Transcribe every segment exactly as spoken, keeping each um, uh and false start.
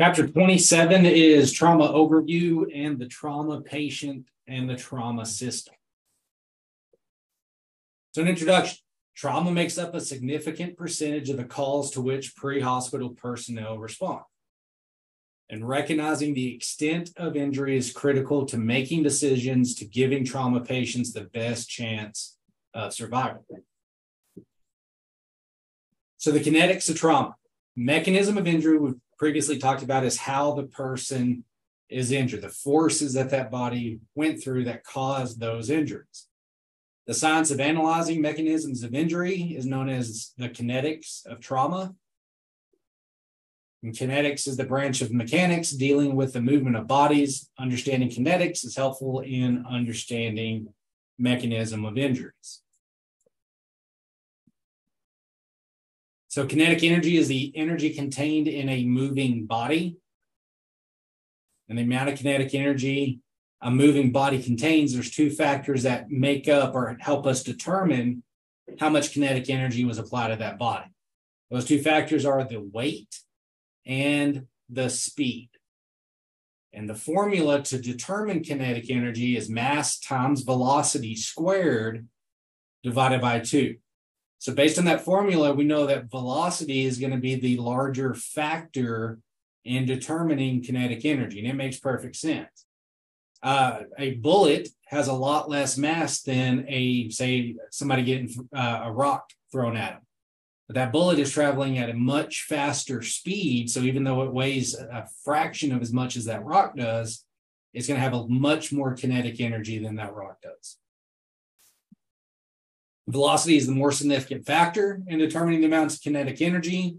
Chapter twenty-seven is trauma overview and the trauma patient and the trauma system. So an introduction. Trauma makes up a significant percentage of the calls to which pre-hospital personnel respond. And recognizing the extent of injury is critical to making decisions to giving trauma patients the best chance of survival. So the kinetics of trauma. Mechanism of injury we've previously talked about is how the person is injured, the forces that that body went through that caused those injuries. The science of analyzing mechanisms of injury is known as the kinetics of trauma. And kinetics is the branch of mechanics dealing with the movement of bodies. Understanding kinetics is helpful in understanding mechanism of injuries. So kinetic energy is the energy contained in a moving body. And the amount of kinetic energy a moving body contains, there's two factors that make up or help us determine how much kinetic energy was applied to that body. Those two factors are the weight and the speed. And the formula to determine kinetic energy is mass times velocity squared divided by two. So based on that formula, we know that velocity is going to be the larger factor in determining kinetic energy, and it makes perfect sense. Uh, a bullet has a lot less mass than a, say, somebody getting uh, a rock thrown at them. But that bullet is traveling at a much faster speed. So even though it weighs a fraction of as much as that rock does, it's going to have a much more kinetic energy than that rock does. Velocity is the more significant factor in determining the amounts of kinetic energy.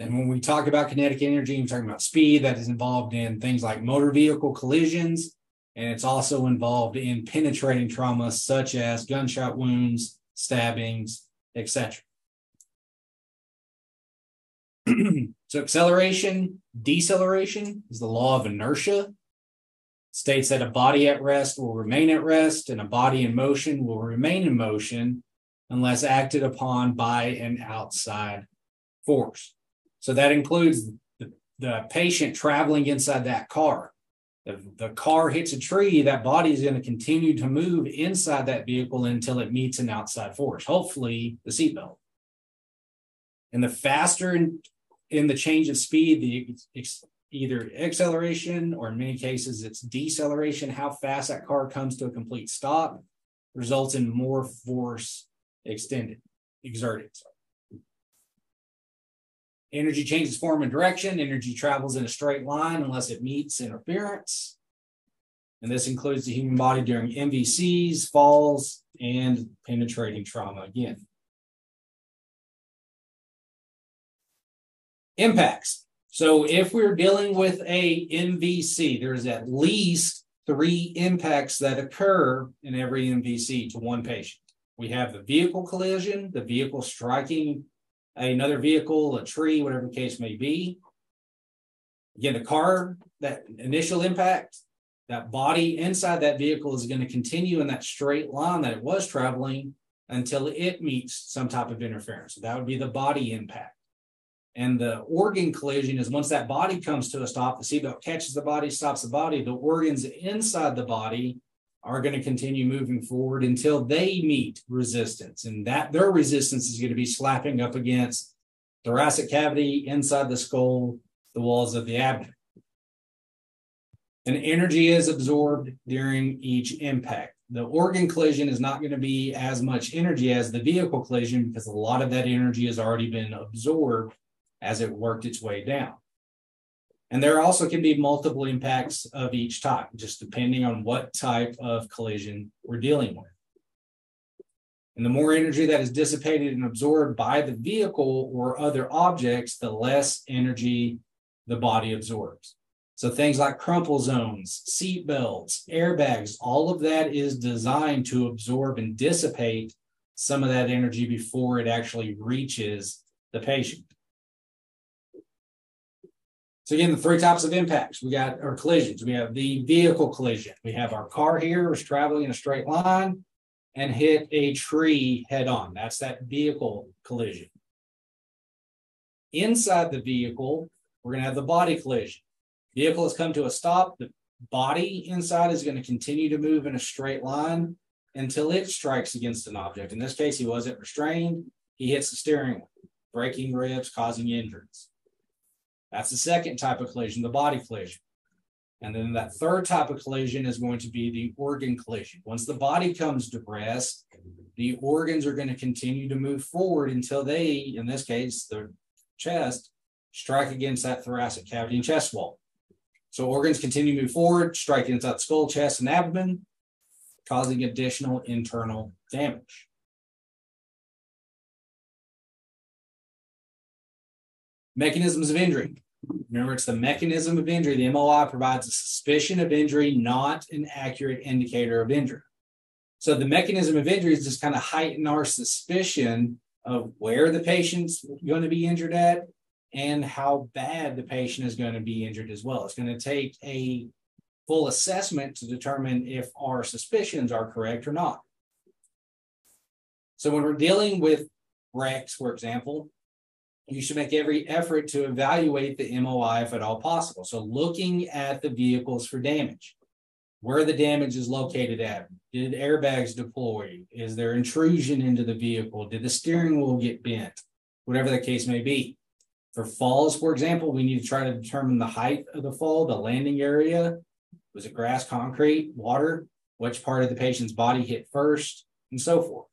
And when we talk about kinetic energy, we're talking about speed that is involved in things like motor vehicle collisions, and it's also involved in penetrating trauma such as gunshot wounds, stabbings, et cetera. So acceleration, deceleration is the law of inertia. States that a body at rest will remain at rest, and a body in motion will remain in motion unless acted upon by an outside force. So that includes the, the patient traveling inside that car. If the car hits a tree, that body is going to continue to move inside that vehicle until it meets an outside force, hopefully the seatbelt. And the faster in, in the change of speed, the ex, either acceleration or in many cases it's deceleration, how fast that car comes to a complete stop, results in more force extended, exerted. Energy changes form and direction. Energy travels in a straight line unless it meets interference. And this includes the human body during M V Cs, falls, and penetrating trauma again. Impacts. So if we're dealing with a M V C, there's at least three impacts that occur in every M V C to one patient. We have the vehicle collision, the vehicle striking another vehicle, a tree, whatever the case may be. Again, the car, that initial impact, that body inside that vehicle is going to continue in that straight line that it was traveling until it meets some type of interference. So that would be the body impact. And the organ collision is once that body comes to a stop, the seatbelt catches the body, stops the body, the organs inside the body are going to continue moving forward until they meet resistance. And that their resistance is going to be slapping up against thoracic cavity, inside the skull, the walls of the abdomen. And energy is absorbed during each impact. The organ collision is not going to be as much energy as the vehicle collision because a lot of that energy has already been absorbed as it worked its way down. And there also can be multiple impacts of each type, just depending on what type of collision we're dealing with. And the more energy that is dissipated and absorbed by the vehicle or other objects, the less energy the body absorbs. So things like crumple zones, seat belts, airbags, all of that is designed to absorb and dissipate some of that energy before it actually reaches the patient. So again, the three types of impacts. We got our collisions. We have the vehicle collision. We have our car here is traveling in a straight line and hit a tree head on. That's that vehicle collision. Inside the vehicle, We're going to have the body collision. Vehicle has come to a stop. The body inside is going to continue to move in a straight line until it strikes against an object. In this case, he wasn't restrained. He hits the steering wheel, breaking ribs, causing injuries. That's the second type of collision, the body collision. And then that third type of collision is going to be the organ collision. Once the body comes to rest, the organs are going to continue to move forward until they, in this case, the chest, strike against that thoracic cavity and chest wall. So organs continue to move forward, strike inside the skull, chest, and abdomen, causing additional internal damage. Mechanisms of injury. Remember, it's the mechanism of injury. The M O I provides a suspicion of injury, not an accurate indicator of injury. So the mechanism of injury is just kind of heighten our suspicion of where the patient's going to be injured at and how bad the patient is going to be injured as well. It's going to take a full assessment to determine if our suspicions are correct or not. So when we're dealing with wrecks, for example, you should make every effort to evaluate the M O I if at all possible. So looking at the vehicles for damage, where the damage is located at, did airbags deploy? Is there intrusion into the vehicle? Did the steering wheel get bent? Whatever the case may be. For falls, for example, we need to try to determine the height of the fall, the landing area. Was it grass, concrete, water? Which part of the patient's body hit first? And so forth.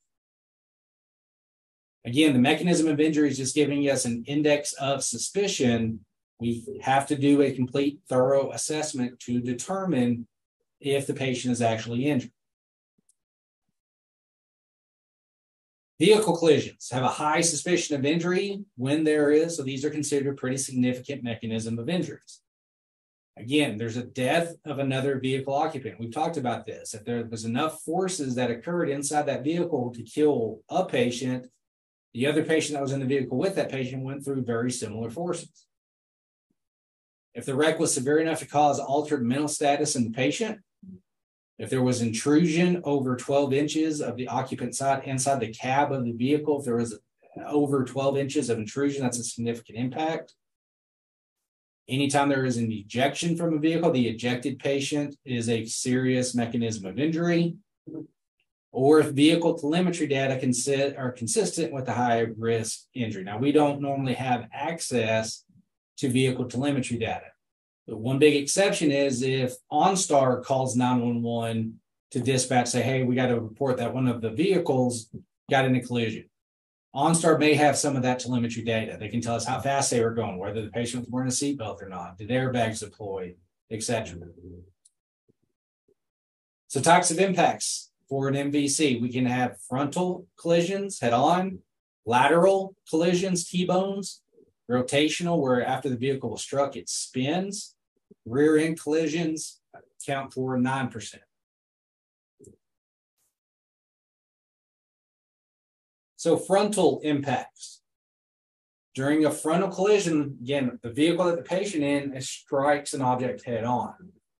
Again, the mechanism of injury is just giving us an index of suspicion. We have to do a complete, thorough assessment to determine if the patient is actually injured. Vehicle collisions have a high suspicion of injury when there is, so these are considered a pretty significant mechanism of injuries. Again, there's a death of another vehicle occupant. We've talked about this. If there was enough forces that occurred inside that vehicle to kill a patient, the other patient that was in the vehicle with that patient went through very similar forces. If the wreck was severe enough to cause altered mental status in the patient, if there was intrusion over twelve inches of the occupant side inside the cab of the vehicle, if there was over twelve inches of intrusion, that's a significant impact. Anytime there is an ejection from a vehicle, the ejected patient is a serious mechanism of injury. Or if vehicle telemetry data consi- are consistent with a high-risk injury. Now, we don't normally have access to vehicle telemetry data. But one big exception is if OnStar calls nine one one to dispatch, say, hey, we got to report that one of the vehicles got in a collision. OnStar may have some of that telemetry data. They can tell us how fast they were going, whether the patient was wearing a seatbelt or not, did airbags deploy, et cetera. So types of impacts. For an M V C, we can have frontal collisions, head-on, lateral collisions, T-bones, rotational, where after the vehicle was struck, it spins, rear-end collisions count for nine percent. So frontal impacts. During a frontal collision, again, the vehicle that the patient in strikes an object head-on.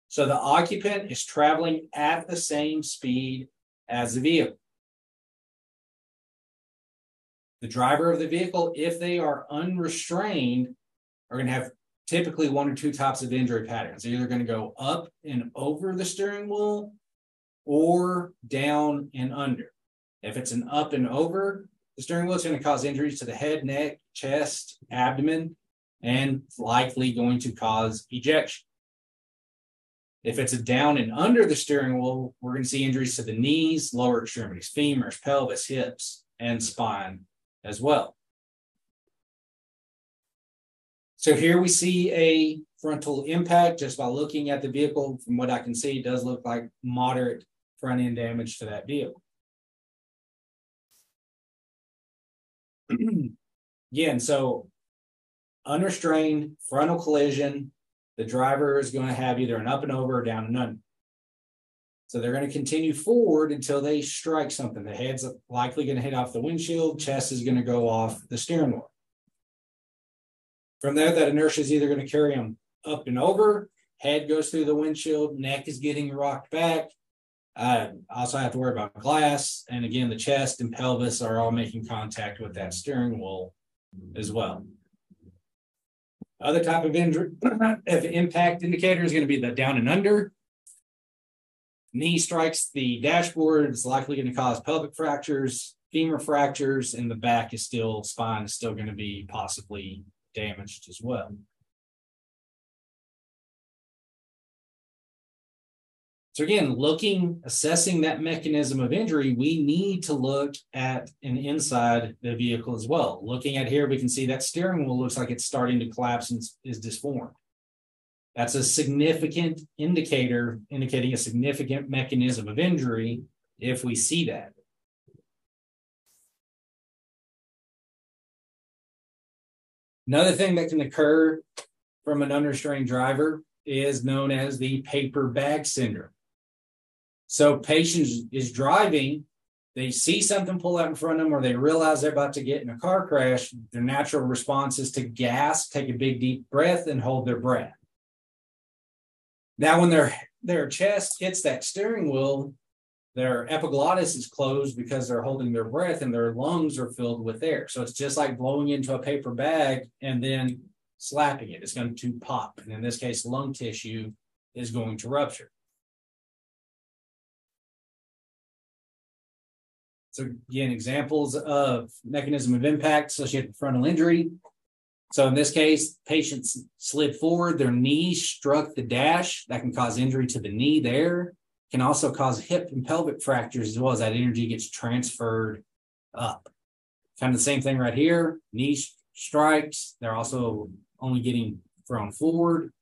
So the occupant is traveling at the same speed as the vehicle. The driver of the vehicle, if they are unrestrained, are going to have typically one or two types of injury patterns. They're either going to go up and over the steering wheel or down and under. If it's an up and over, the steering wheel is going to cause injuries to the head, neck, chest, abdomen, and likely going to cause ejection. If it's a down and under the steering wheel, we're going to see injuries to the knees, lower extremities, femurs, pelvis, hips, and spine as well. So here we see a frontal impact just by looking at the vehicle. From what I can see, it does look like moderate front end damage to that vehicle. Again, so unrestrained frontal collision. The driver is going to have either an up and over or down and under. So they're going to continue forward until they strike something. The head's likely going to hit off the windshield. Chest is going to go off the steering wheel. From there, that inertia is either going to carry them up and over. Head goes through the windshield. Neck is getting rocked back. I also have to worry about glass. And again, the chest and pelvis are all making contact with that steering wheel as well. Other type of, injury, of impact indicator is going to be the down and under. Knee strikes the dashboard. It's likely going to cause pelvic fractures, femur fractures, and the back is still, spine is still going to be possibly damaged as well. So again, looking, assessing that mechanism of injury, we need to look at and inside the vehicle as well. Looking at here, we can see that steering wheel looks like it's starting to collapse and is disformed. That's a significant indicator, indicating a significant mechanism of injury if we see that. Another thing that can occur from an understrained driver is known as the paper bag syndrome. So patient is driving, they see something pull out in front of them, or they realize they're about to get in a car crash. Their natural response is to gasp, take a big deep breath, and hold their breath. Now when their, their chest hits that steering wheel, their epiglottis is closed because they're holding their breath and their lungs are filled with air. So it's just like blowing into a paper bag and then slapping it. It's going to pop. And in this case, lung tissue is going to rupture. So again, examples of mechanism of impact associated with frontal injury. So in this case, patients slid forward, their knee struck the dash. That can cause injury to the knee there. Can also cause hip and pelvic fractures as well, as that energy gets transferred up. Kind of the same thing right here. Knee strikes. They're also only getting thrown forward.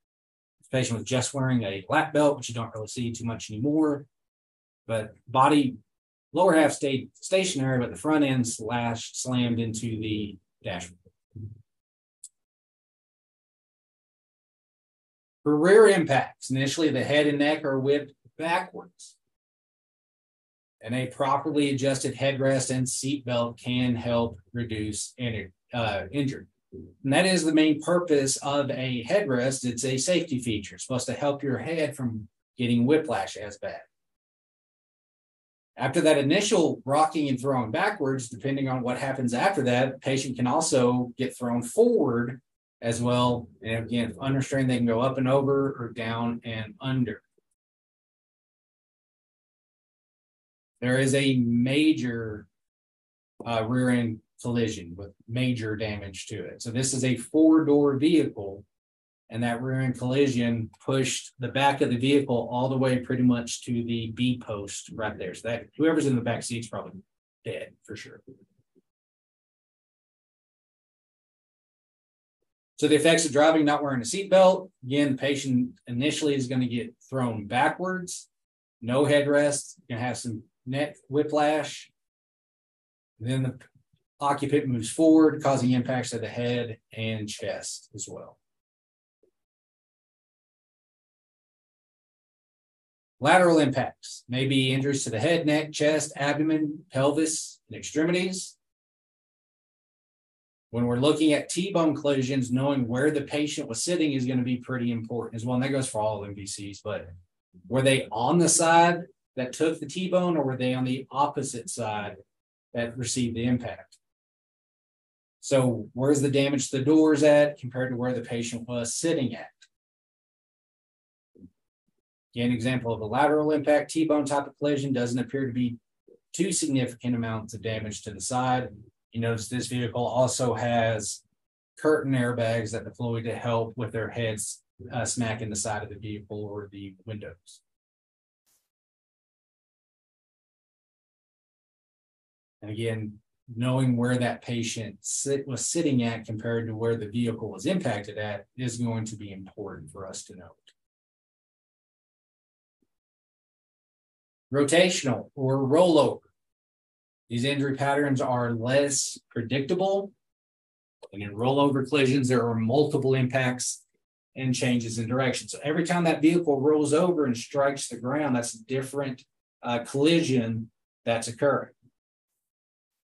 The patient was just wearing a lap belt, which you don't really see too much anymore. But body, lower half stayed stationary, but the front end slash slammed into the dashboard. For rear impacts, initially the head and neck are whipped backwards. And a properly adjusted headrest and seatbelt can help reduce injury. Uh, injured. And that is the main purpose of a headrest. It's a safety feature. It's supposed to help your head from getting whiplash as bad. After that initial rocking and throwing backwards, depending on what happens after that, the patient can also get thrown forward as well. And again, if understrained, they can go up and over or down and under. There is a major uh, rear end collision with major damage to it. So this is a four-door vehicle, and that rear end collision pushed the back of the vehicle all the way pretty much to the B post right there. So that whoever's in the back seat's probably dead for sure. So the effects of driving not wearing a seatbelt. Again, the patient initially is going to get thrown backwards, no headrest, going to have some neck whiplash. And then the occupant moves forward, causing impacts to the head and chest as well. Lateral impacts may be injuries to the head, neck, chest, abdomen, pelvis, and extremities. When we're looking at T-bone collisions, knowing where the patient was sitting is going to be pretty important as well. And that goes for all M V Cs, but were they on the side that took the T-bone, or were they on the opposite side that received the impact? So where's the damage to the doors at compared to where the patient was sitting at? Again, example of a lateral impact, T-bone type of collision doesn't appear to be too significant amounts of damage to the side. You notice this vehicle also has curtain airbags that deploy to help with their heads uh, smacking the side of the vehicle or the windows. And again, knowing where that patient sit, was sitting at compared to where the vehicle was impacted at is going to be important for us to note. Rotational or rollover. These injury patterns are less predictable. And in rollover collisions, there are multiple impacts and changes in direction. So every time that vehicle rolls over and strikes the ground, that's a different uh, collision that's occurring.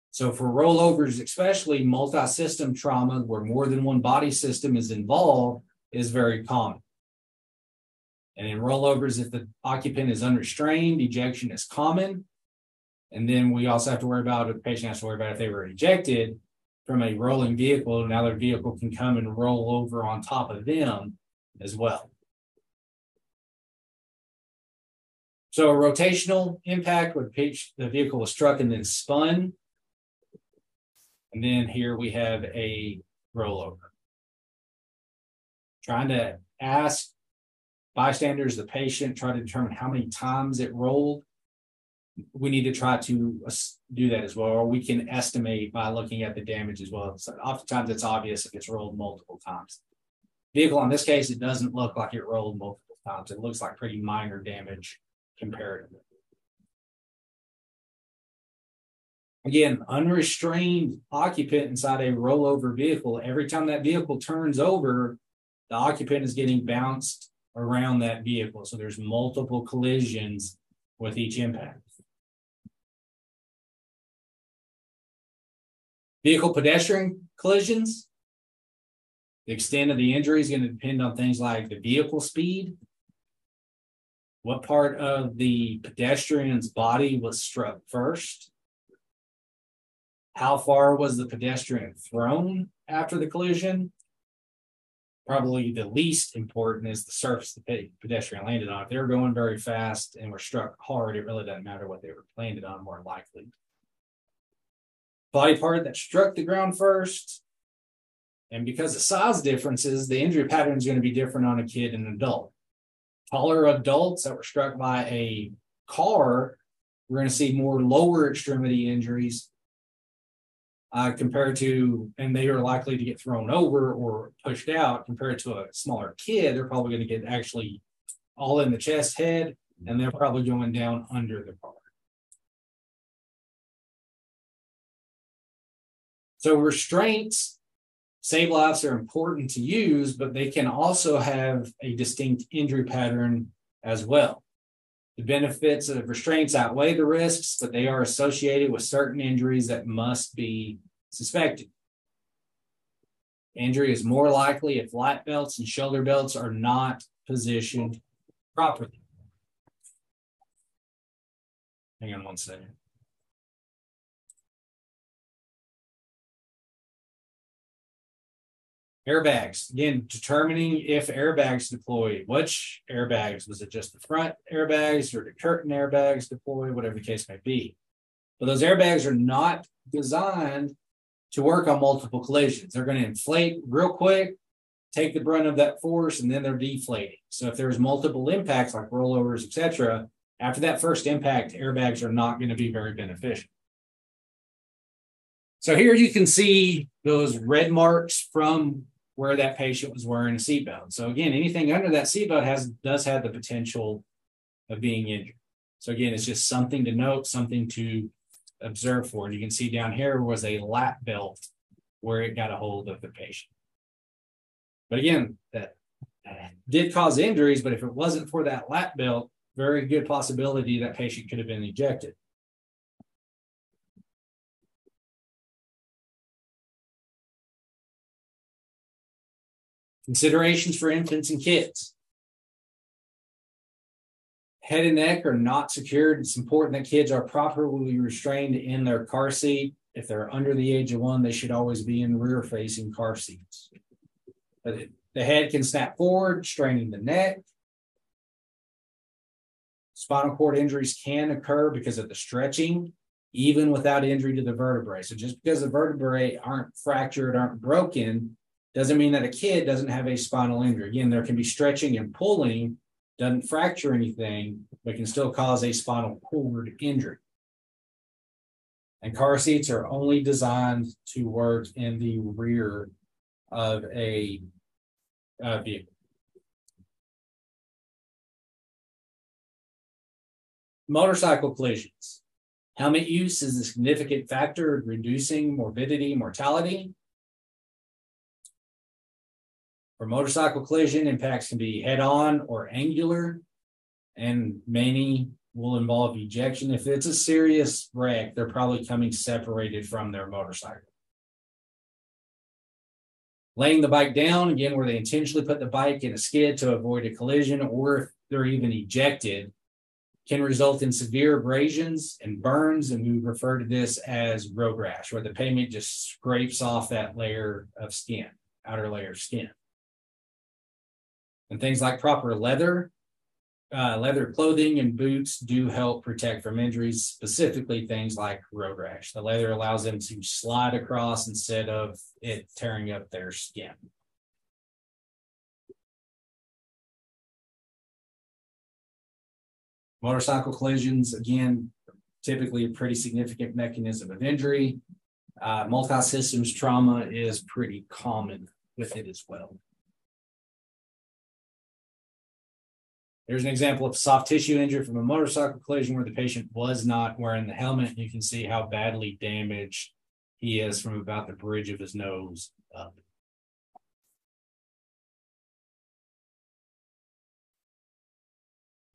So for rollovers, especially multi-system trauma where more than one body system is involved, is very common. And in rollovers, if the occupant is unrestrained, ejection is common. And then we also have to worry about if the patient has to worry about if they were ejected. from a rolling vehicle, now their vehicle can come and roll over on top of them as well. So a rotational impact would pitch the vehicle was struck and then spun. And then here we have a rollover. Trying to ask bystanders, the patient, try to determine how many times it rolled. We need to try to do that as well, or we can estimate by looking at the damage as well. So oftentimes it's obvious if it's rolled multiple times. Vehicle, in this case, it doesn't look like it rolled multiple times. It looks like pretty minor damage comparatively. Again, unrestrained occupant inside a rollover vehicle. Every time that vehicle turns over, the occupant is getting bounced around that vehicle. So there's multiple collisions with each impact. Vehicle pedestrian collisions. The extent of the injury is going to depend on things like the vehicle speed, what part of the pedestrian's body was struck first, how far was the pedestrian thrown after the collision. Probably the least important is the surface the pedestrian landed on. If they were going very fast and were struck hard, it really doesn't matter what they were landed on, more likely. Body part that struck the ground first. And because of size differences, the injury pattern is going to be different on a kid and an adult. Taller adults that were struck by a car, we're going to see more lower extremity injuries uh, compared to, and they are likely to get thrown over or pushed out compared to a smaller kid. They're probably going to get actually all in the chest, head, and they're probably going down under the car. So restraints, save lives, are important to use, but they can also have a distinct injury pattern as well. The benefits of restraints outweigh the risks, but they are associated with certain injuries that must be suspected. Injury is more likely if life belts and shoulder belts are not positioned properly. Hang on one second. Airbags, again, determining if airbags deploy, which airbags, was it just the front airbags or the curtain airbags deploy, whatever the case may be. But those airbags are not designed to work on multiple collisions. They're going to inflate real quick, take the brunt of that force, and then they're deflating. So if there's multiple impacts like rollovers, et cetera, after that first impact, airbags are not going to be very beneficial. So here you can see those red marks from where that patient was wearing a seatbelt. So again, anything under that seatbelt has does have the potential of being injured. So again, it's just something to note, something to observe for. And you can see down here was a lap belt where it got a hold of the patient. But again, that did cause injuries, but if it wasn't for that lap belt, very good possibility that patient could have been ejected. Considerations for infants and kids. Head and neck are not secured. It's important that kids are properly restrained in their car seat. If they're under the age of one, they should always be in rear-facing car seats. But the head can snap forward, straining the neck. Spinal cord injuries can occur because of the stretching, even without injury to the vertebrae. So just because the vertebrae aren't fractured, aren't broken, doesn't mean that a kid doesn't have a spinal injury. Again, there can be stretching and pulling, doesn't fracture anything, but can still cause a spinal cord injury. And car seats are only designed to work in the rear of a uh, vehicle. Motorcycle collisions. Helmet use is a significant factor in reducing morbidity, mortality. For motorcycle collision, impacts can be head-on or angular, and many will involve ejection. If it's a serious wreck, they're probably coming separated from their motorcycle. Laying the bike down, again, where they intentionally put the bike in a skid to avoid a collision, or if they're even ejected, can result in severe abrasions and burns, and we refer to this as road rash, where the pigment just scrapes off that layer of skin, outer layer of skin. And things like proper leather, uh, leather clothing and boots do help protect from injuries, specifically things like road rash. The leather allows them to slide across instead of it tearing up their skin. Motorcycle collisions, again, typically a pretty significant mechanism of injury. Uh, multi-systems trauma is pretty common with it as well. There's an example of soft tissue injury from a motorcycle collision where the patient was not wearing the helmet. You can see how badly damaged he is from about the bridge of his nose up.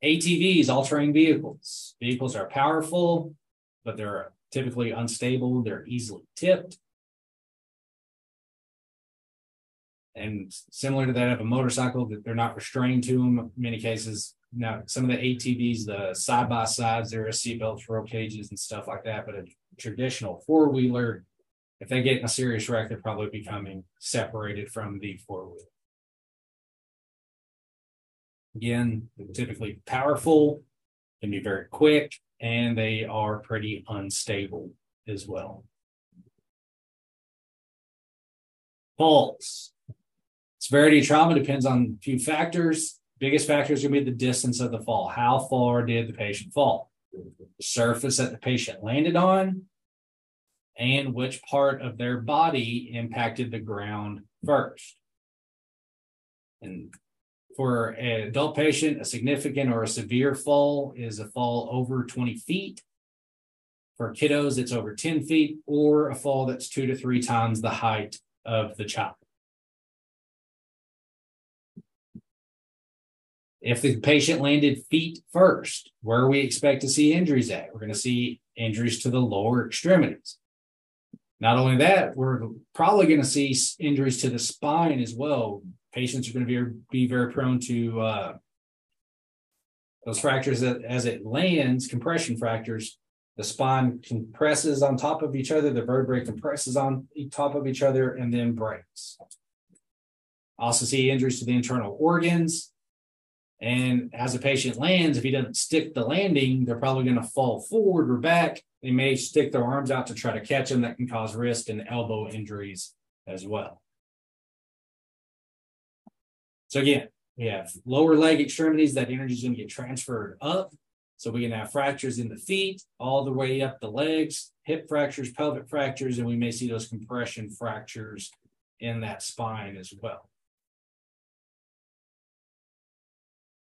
A T Vs, all-terrain vehicles. Vehicles are powerful, but they're typically unstable. They're easily tipped. And similar to that of a motorcycle, that they're not restrained to them in many cases. Now, some of the A T Vs, the side-by-sides, there are seatbelts, roll cages, and stuff like that. But a traditional four-wheeler, if they get in a serious wreck, they're probably becoming separated from the four-wheeler. Again, they're typically powerful, can be very quick, and they are pretty unstable as well. Falls. Severity of trauma depends on a few factors. Biggest factors are going to be the distance of the fall. How far did the patient fall? The surface that the patient landed on, and which part of their body impacted the ground first. And for an adult patient, a significant or a severe fall is a fall over twenty feet. For kiddos, it's over ten feet, or a fall that's two to three times the height of the child. If the patient landed feet first, where we expect to see injuries at, we're going to see injuries to the lower extremities. Not only that, we're probably going to see injuries to the spine as well. Patients are going to be, be very prone to uh, those fractures that as it lands, compression fractures, the spine compresses on top of each other, the vertebrae compresses on top of each other, and then breaks. Also see injuries to the internal organs. And as a patient lands, if he doesn't stick the landing, they're probably going to fall forward or back. They may stick their arms out to try to catch him. That can cause wrist and elbow injuries as well. So again, we have lower leg extremities, that energy is going to get transferred up. So we can have fractures in the feet, all the way up the legs, hip fractures, pelvic fractures, and we may see those compression fractures in that spine as well.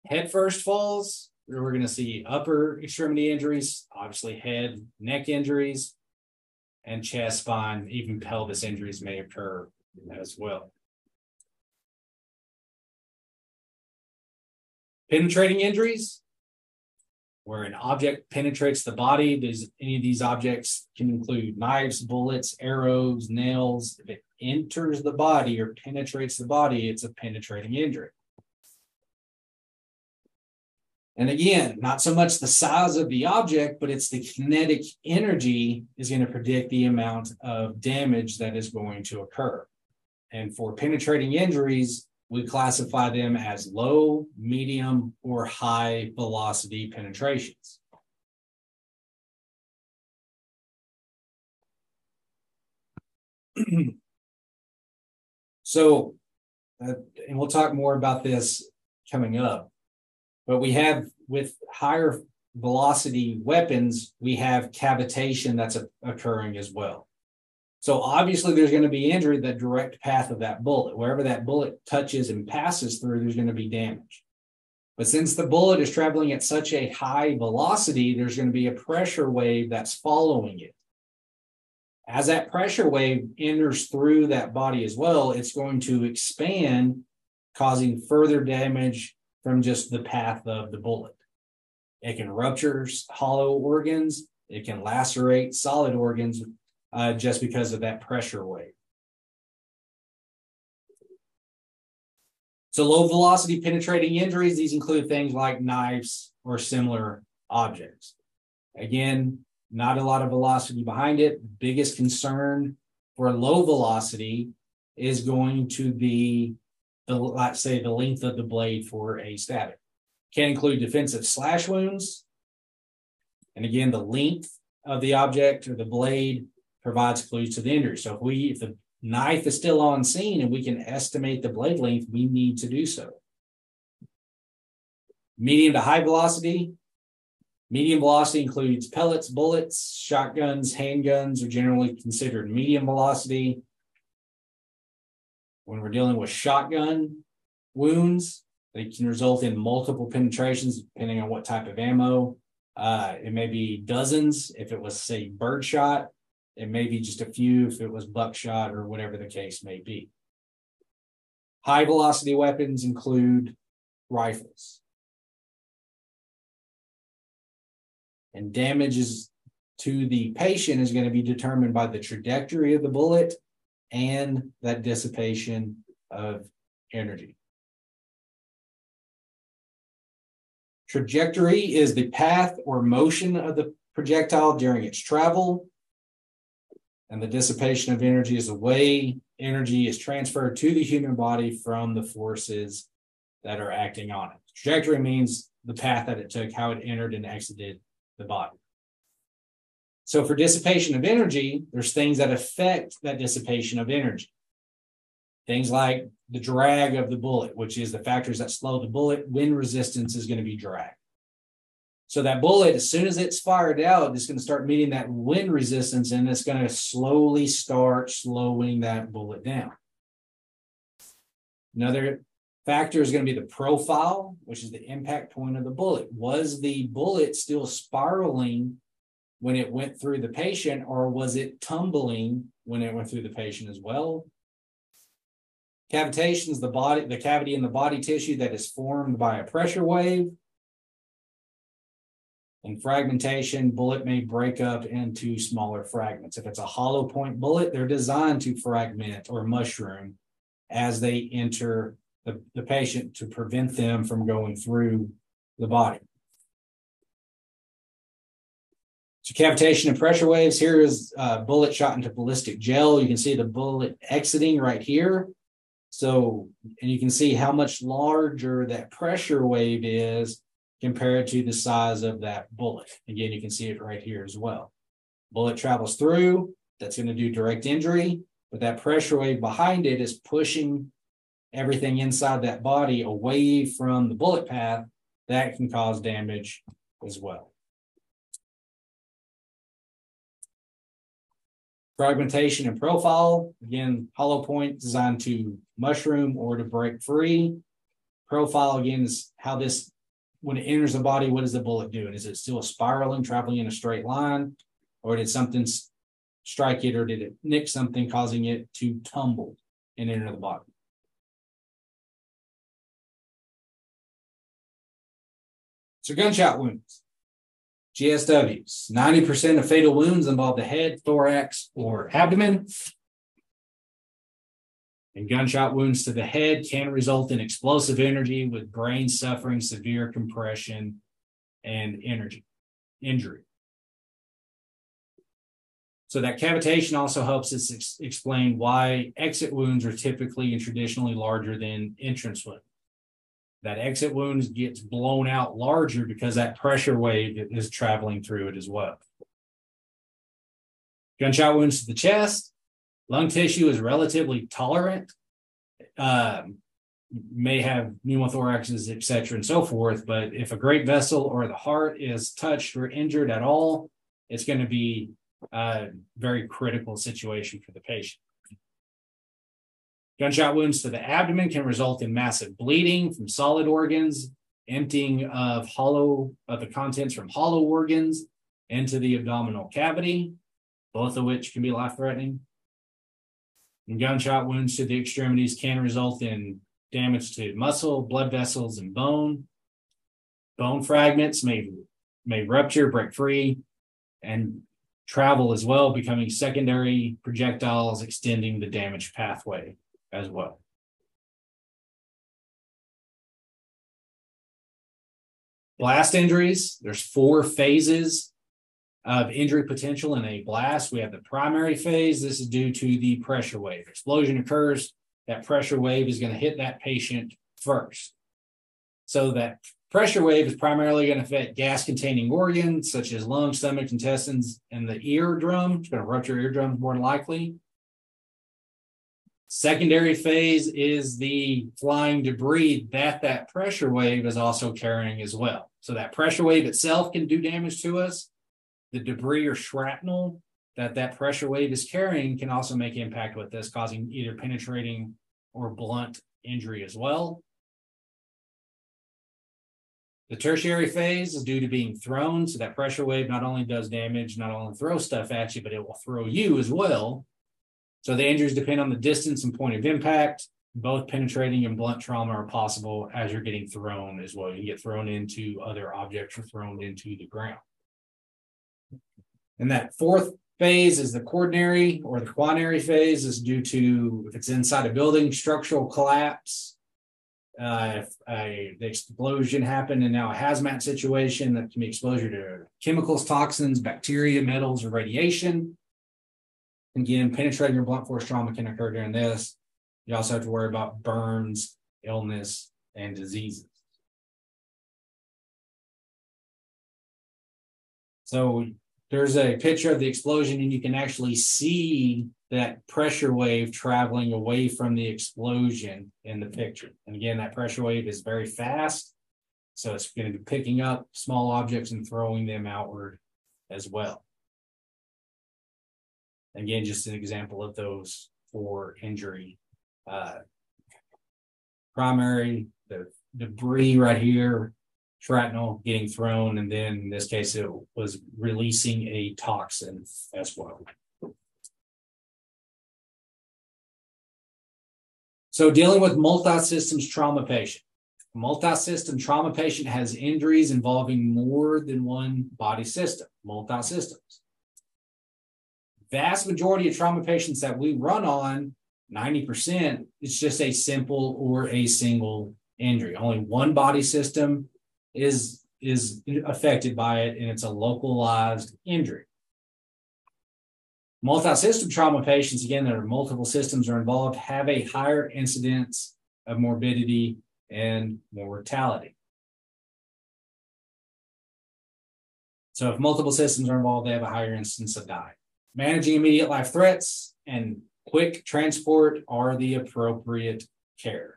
Head-first falls, we're going to see upper extremity injuries, obviously head, neck injuries, and chest, spine, even pelvis injuries may occur as well. Penetrating injuries, where an object penetrates the body. Does any of these objects can include knives, bullets, arrows, nails. If it enters the body or penetrates the body, it's a penetrating injury. And again, not so much the size of the object, but it's the kinetic energy is going to predict the amount of damage that is going to occur. And for penetrating injuries, we classify them as low, medium, or high velocity penetrations. So, uh, and we'll talk more about this coming up, but we have with higher velocity weapons, we have cavitation that's a, occurring as well. So obviously there's going to be injury, that direct path of that bullet. Wherever that bullet touches and passes through, there's going to be damage. But since the bullet is traveling at such a high velocity, there's going to be a pressure wave that's following it. As that pressure wave enters through that body as well, it's going to expand, causing further damage from just the path of the bullet. It can rupture hollow organs. It can lacerate solid organs, Uh, just because of that pressure wave. So low velocity penetrating injuries, these include things like knives or similar objects. Again, not a lot of velocity behind it. The biggest concern for low velocity is going to be, the, let's say, the length of the blade for a static. Can include defensive slash wounds. And again, the length of the object or the blade provides clues to the injury. So if we, if the knife is still on scene and we can estimate the blade length, we need to do so. Medium to high velocity. Medium velocity includes pellets, bullets, shotguns, handguns are generally considered medium velocity. When we're dealing with shotgun wounds, they can result in multiple penetrations depending on what type of ammo. Uh, it may be dozens if it was, say, birdshot. It may be just a few if it was buckshot or whatever the case may be. High velocity weapons include rifles. And damages to the patient is going to be determined by the trajectory of the bullet and that dissipation of energy. Trajectory is the path or motion of the projectile during its travel. And the dissipation of energy is the way energy is transferred to the human body from the forces that are acting on it. Trajectory means the path that it took, how it entered and exited the body. So for dissipation of energy, there's things that affect that dissipation of energy. Things like the drag of the bullet, which is the factors that slow the bullet when resistance is going to be dragged. So that bullet, as soon as it's fired out, it's going to start meeting that wind resistance, and it's going to slowly start slowing that bullet down. Another factor is going to be the profile, which is the impact point of the bullet. Was the bullet still spiraling when it went through the patient, or was it tumbling when it went through the patient as well? Cavitation is the body, the cavity in the body tissue that is formed by a pressure wave. And fragmentation, bullet may break up into smaller fragments. If it's a hollow point bullet, they're designed to fragment or mushroom as they enter the, the patient to prevent them from going through the body. So cavitation and pressure waves. Here is a bullet shot into ballistic gel. You can see the bullet exiting right here. So, and you can see how much larger that pressure wave is compared to the size of that bullet. Again, you can see it right here as well. Bullet travels through, that's going to do direct injury, but that pressure wave behind it is pushing everything inside that body away from the bullet path. That can cause damage as well. Fragmentation and profile. Again, hollow point designed to mushroom or to break free. Profile, again, is how this, when it enters the body, what is the bullet doing? Is it still spiraling, traveling in a straight line? Or did something strike it, or did it nick something, causing it to tumble and enter the body? So gunshot wounds, G S Ws. ninety percent of fatal wounds involve the head, thorax, or abdomen. And gunshot wounds to the head can result in explosive energy, with brain suffering severe compression and energy injury. So that cavitation also helps us ex explain why exit wounds are typically and traditionally larger than entrance wounds. That exit wound gets blown out larger because that pressure wave is traveling through it as well. Gunshot wounds to the chest. Lung tissue is relatively tolerant, um, may have pneumothoraxes, et cetera, and so forth. But if a great vessel or the heart is touched or injured at all, it's going to be a very critical situation for the patient. Gunshot wounds to the abdomen can result in massive bleeding from solid organs, emptying of hollow of the contents from hollow organs into the abdominal cavity, both of which can be life-threatening. And gunshot wounds to the extremities can result in damage to muscle, blood vessels, and bone. Bone fragments may, may rupture, break free, and travel as well, becoming secondary projectiles, extending the damage pathway as well. Blast injuries, there's four phases of injury potential in a blast. We have the primary phase. This is due to the pressure wave. Explosion occurs, that pressure wave is going to hit that patient first. So that pressure wave is primarily going to affect gas-containing organs, such as lungs, stomach, intestines, and the eardrum. It's going to rupture eardrums more than likely. Secondary phase is the flying debris that that pressure wave is also carrying as well. So that pressure wave itself can do damage to us. The debris or shrapnel that that pressure wave is carrying can also make impact with this, causing either penetrating or blunt injury as well. The tertiary phase is due to being thrown. So that pressure wave not only does damage, not only throws stuff at you, but it will throw you as well. So the injuries depend on the distance and point of impact. Both penetrating and blunt trauma are possible as you're getting thrown as well. You get thrown into other objects or thrown into the ground. And that fourth phase is the quaternary or the quaternary phase is due to, if it's inside a building, structural collapse. Uh, if a, the explosion happened and now a hazmat situation, that can be exposure to chemicals, toxins, bacteria, metals, or radiation. Again, penetrating or blunt force trauma can occur during this. You also have to worry about burns, illness, and diseases. So there's a picture of the explosion, and you can actually see that pressure wave traveling away from the explosion in the picture. And again, that pressure wave is very fast. So it's going to be picking up small objects and throwing them outward as well. Again, just an example of those for injury. Uh, primary, the debris right here, shrapnel getting thrown, and then in this case, it was releasing a toxin as well. So dealing with multi-systems trauma patient. A multi-system trauma patient has injuries involving more than one body system, multi-systems. Vast majority of trauma patients that we run on, ninety percent, it's just a simple or a single injury. Only one body system is, is affected by it, and it's a localized injury. Multi-system trauma patients, again, there are multiple systems are involved, have a higher incidence of morbidity and mortality. So if multiple systems are involved, they have a higher incidence of dying. Managing immediate life threats and quick transport are the appropriate care.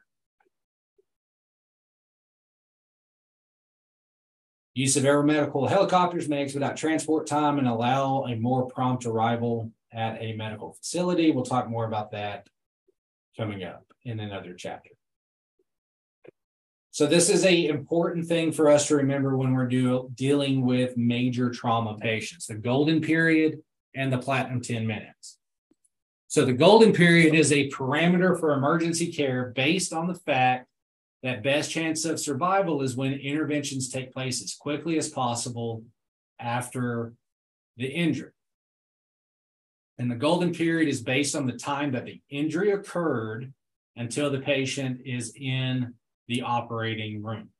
Use of aeromedical helicopters may expedite transport time and allow a more prompt arrival at a medical facility. We'll talk more about that coming up in another chapter. So this is an important thing for us to remember when we're do, dealing with major trauma patients, the golden period and the platinum ten minutes. So the golden period is a parameter for emergency care based on the fact that best chance of survival is when interventions take place as quickly as possible after the injury. And the golden period is based on the time that the injury occurred until the patient is in the operating room.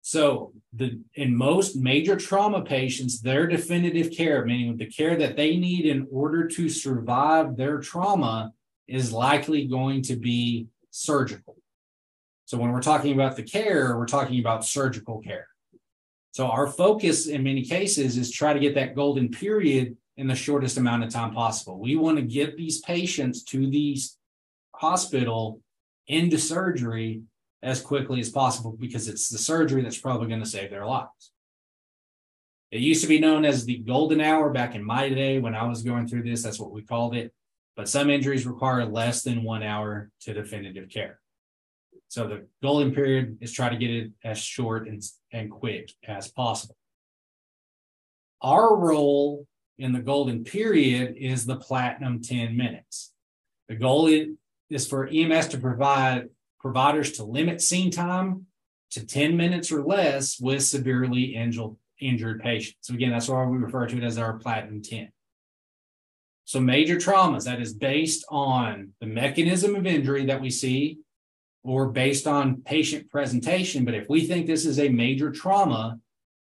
So the, in most major trauma patients, their definitive care, meaning the care that they need in order to survive their trauma, is likely going to be surgical. So when we're talking about the care, we're talking about surgical care. So our focus in many cases is try to get that golden period in the shortest amount of time possible. We want to get these patients to the hospital into surgery as quickly as possible because it's the surgery that's probably going to save their lives. It used to be known as the golden hour back in my day when I was going through this. That's what we called it. But some injuries require less than one hour to definitive care. So the golden period is try to get it as short and, and quick as possible. Our role in the golden period is the platinum ten minutes. The goal is for E M S to provide providers to limit scene time to ten minutes or less with severely injured, injured patients. So again, that's why we refer to it as our platinum ten. So major traumas, that is based on the mechanism of injury that we see, or based on patient presentation. But if we think this is a major trauma,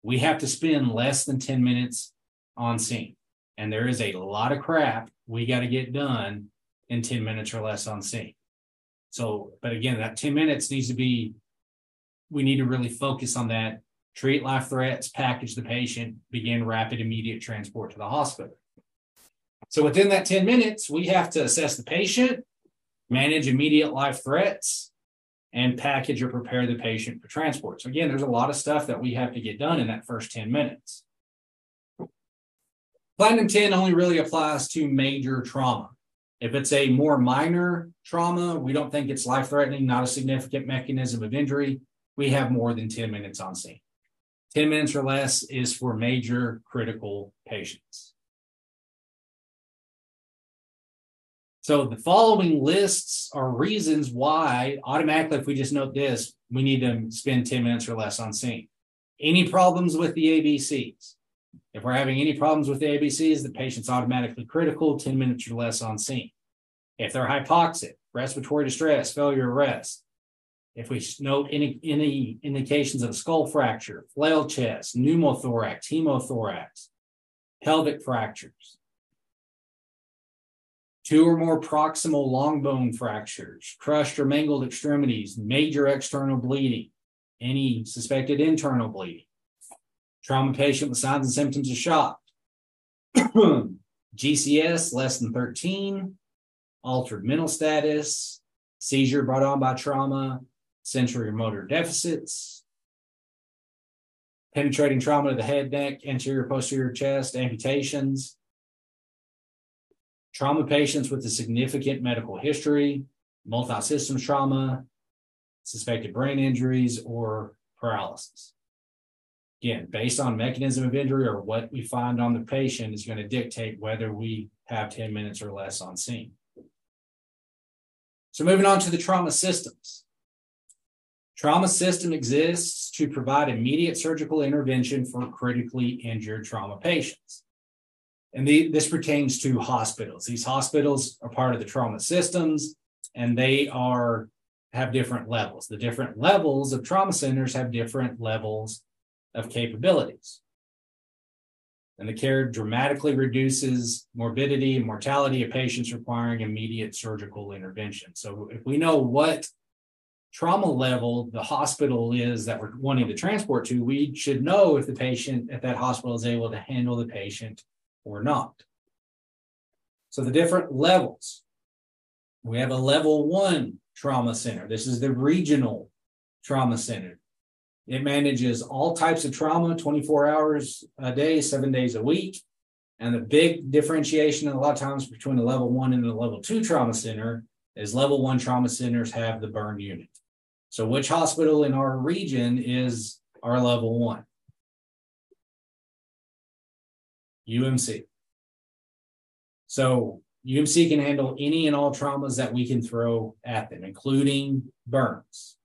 we have to spend less than ten minutes on scene. And there is a lot of crap we got to get done in ten minutes or less on scene. So, but again, that ten minutes needs to be, we need to really focus on that, treat life threats, package the patient, begin rapid immediate transport to the hospital. So within that ten minutes, we have to assess the patient, manage immediate life threats, and package or prepare the patient for transport. So again, there's a lot of stuff that we have to get done in that first ten minutes. Platinum ten only really applies to major trauma. If it's a more minor trauma, we don't think it's life-threatening, not a significant mechanism of injury, we have more than ten minutes on scene. ten minutes or less is for major critical patients. So the following lists are reasons why, automatically, if we just note this, we need to spend ten minutes or less on scene. Any problems with the A B Cs. If we're having any problems with the A B Cs, the patient's automatically critical, ten minutes or less on scene. If they're hypoxic, respiratory distress, failure of rest. If we note any, any indications of a skull fracture, flail chest, pneumothorax, hemothorax, pelvic fractures. Two or more proximal long bone fractures, crushed or mangled extremities, major external bleeding, any suspected internal bleeding, trauma patient with signs and symptoms of shock, G C S less than thirteen, altered mental status, seizure brought on by trauma, sensory motor deficits, penetrating trauma to the head, neck, anterior, posterior chest, amputations, trauma patients with a significant medical history, multi-system trauma, suspected brain injuries, or paralysis. Again, based on mechanism of injury or what we find on the patient is going to dictate whether we have ten minutes or less on scene. So moving on to the trauma systems. Trauma system exists to provide immediate surgical intervention for critically injured trauma patients. And the, this pertains to hospitals. These hospitals are part of the trauma systems, and they are have different levels. The different levels of trauma centers have different levels of capabilities. And the care dramatically reduces morbidity and mortality of patients requiring immediate surgical intervention. So if we know what trauma level the hospital is that we're wanting to transport to, we should know if the patient at that hospital is able to handle the patient or not. So the different levels. We have a level one trauma center. This is the regional trauma center. It manages all types of trauma, twenty-four hours a day, seven days a week. And the big differentiation a lot of times between a level one and a level two trauma center is level one trauma centers have the burn unit. So which hospital in our region is our level one? U M C. So U M C can handle any and all traumas that we can throw at them, including burns.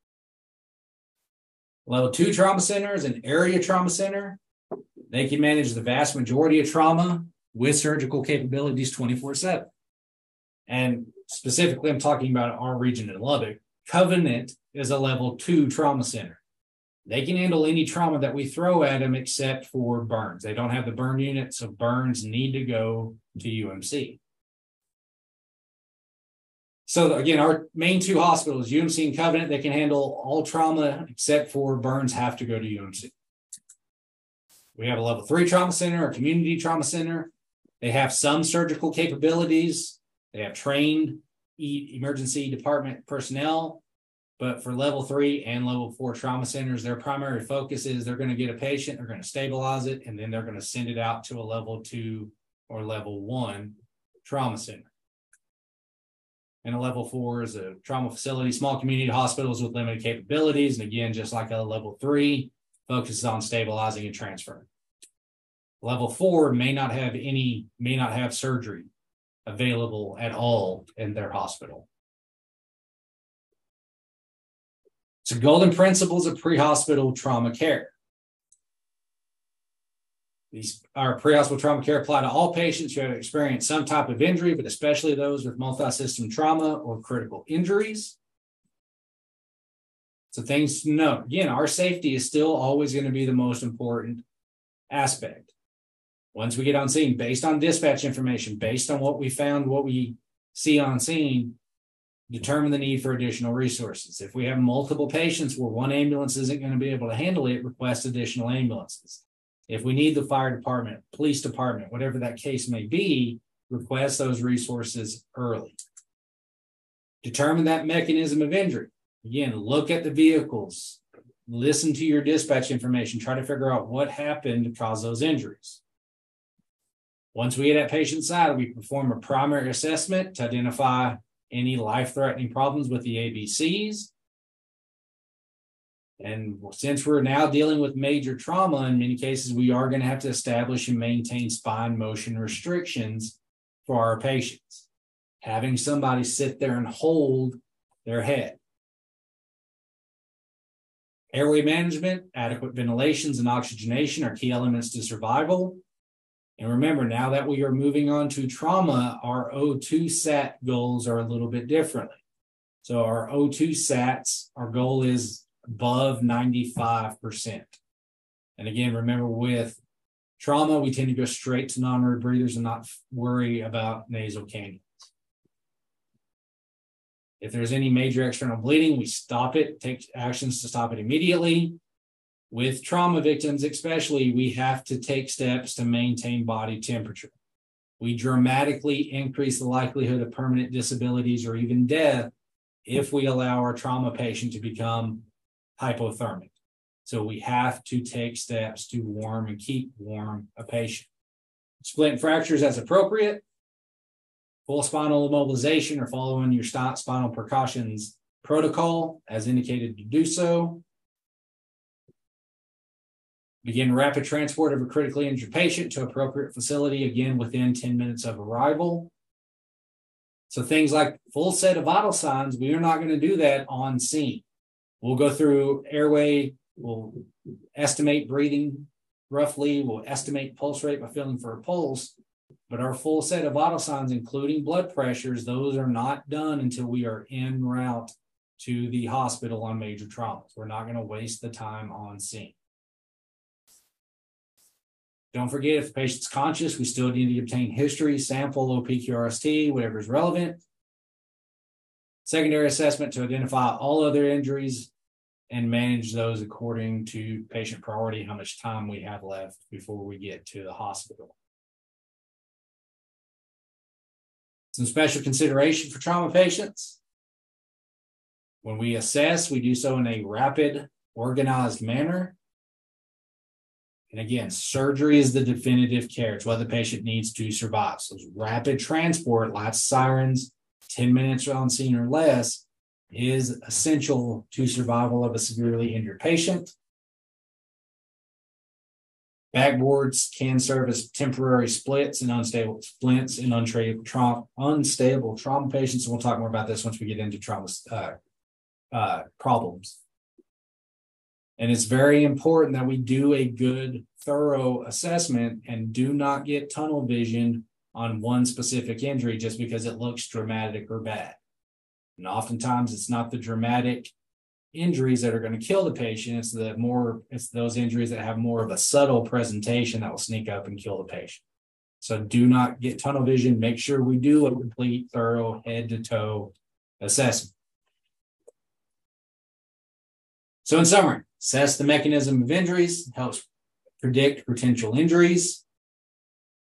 Level two trauma center is an area trauma center. They can manage the vast majority of trauma with surgical capabilities twenty-four seven. And specifically, I'm talking about our region in Lubbock. Covenant is a level two trauma center. They can handle any trauma that we throw at them except for burns. They don't have the burn unit, so burns need to go to U M C. So again, our main two hospitals, U M C and Covenant, they can handle all trauma except for burns have to go to U M C. We have a level three trauma center, a community trauma center. They have some surgical capabilities. They have trained emergency department personnel, but for level three and level four trauma centers, their primary focus is they're going to get a patient, they're going to stabilize it, and then they're going to send it out to a level two or level one trauma center. And a level four is a trauma facility, small community hospitals with limited capabilities. And again, just like a level three, focuses on stabilizing and transferring. Level four may not have any, may not have surgery available at all in their hospital. So golden principles of pre-hospital trauma care. These, our pre-hospital trauma care apply to all patients who have experienced some type of injury, but especially those with multi-system trauma or critical injuries. So things to note. Again, our safety is still always going to be the most important aspect. Once we get on scene, based on dispatch information, based on what we found, what we see on scene, determine the need for additional resources. If we have multiple patients where one ambulance isn't going to be able to handle it, request additional ambulances. If we need the fire department, police department, whatever that case may be, request those resources early. Determine that mechanism of injury. Again, look at the vehicles, listen to your dispatch information, try to figure out what happened to cause those injuries. Once we get at patient side, we perform a primary assessment to identify any life-threatening problems with the A B Cs. And since we're now dealing with major trauma, in many cases, we are going to have to establish and maintain spine motion restrictions for our patients, having somebody sit there and hold their head. Airway management, adequate ventilations, and oxygenation are key elements to survival. And remember, now that we are moving on to trauma, our O two SAT goals are a little bit differently. So our O two SATs, our goal is above ninety-five percent. And again, remember with trauma, we tend to go straight to non-road breathers and not worry about nasal cannulas. If there's any major external bleeding, we stop it, take actions to stop it immediately. With trauma victims especially, we have to take steps to maintain body temperature. We dramatically increase the likelihood of permanent disabilities or even death if we allow our trauma patient to become hypothermic. So we have to take steps to warm and keep warm a patient. Splint fractures as appropriate. Full spinal immobilization or following your spinal precautions protocol as indicated to do so. Begin rapid transport of a critically injured patient to appropriate facility, again, within ten minutes of arrival. So things like full set of vital signs, we are not going to do that on scene. We'll go through airway, we'll estimate breathing roughly, we'll estimate pulse rate by feeling for a pulse, but our full set of vital signs, including blood pressures, those are not done until we are en route to the hospital on major traumas. We're not going to waste the time on scene. Don't forget, if the patient's conscious, we still need to obtain history, sample, O P Q R S T, whatever is relevant. Secondary assessment to identify all other injuries and manage those according to patient priority, how much time we have left before we get to the hospital. Some special consideration for trauma patients. When we assess, we do so in a rapid, organized manner. And again, surgery is the definitive care. It's what the patient needs to survive. So rapid transport, lights, sirens, ten minutes on scene or less is essential to survival of a severely injured patient. Backboards can serve as temporary splits and unstable splints in unstable trauma, unstable trauma patients. And we'll talk more about this once we get into trauma uh, uh, problems. And it's very important that we do a good, thorough assessment and do not get tunnel vision on one specific injury just because it looks dramatic or bad. And oftentimes it's not the dramatic injuries that are going to kill the patient. It's the more, it's those injuries that have more of a subtle presentation that will sneak up and kill the patient. So do not get tunnel vision. Make sure we do a complete, thorough, head-to-toe assessment. So in summary, assess the mechanism of injuries, helps predict potential injuries.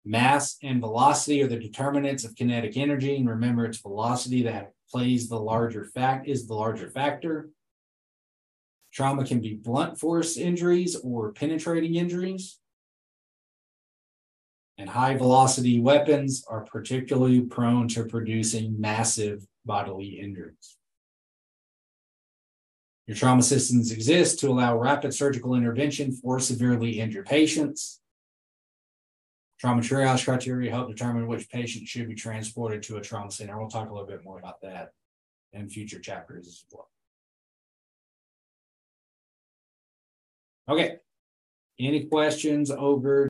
Mass and velocity are the determinants of kinetic energy. And remember, it's velocity that plays the larger fact, is the larger factor. Trauma can be blunt force injuries or penetrating injuries. And high velocity weapons are particularly prone to producing massive bodily injuries. Your trauma systems exist to allow rapid surgical intervention for severely injured patients. Trauma triage criteria help determine which patients should be transported to a trauma center. We'll talk a little bit more about that in future chapters as well. Okay, any questions over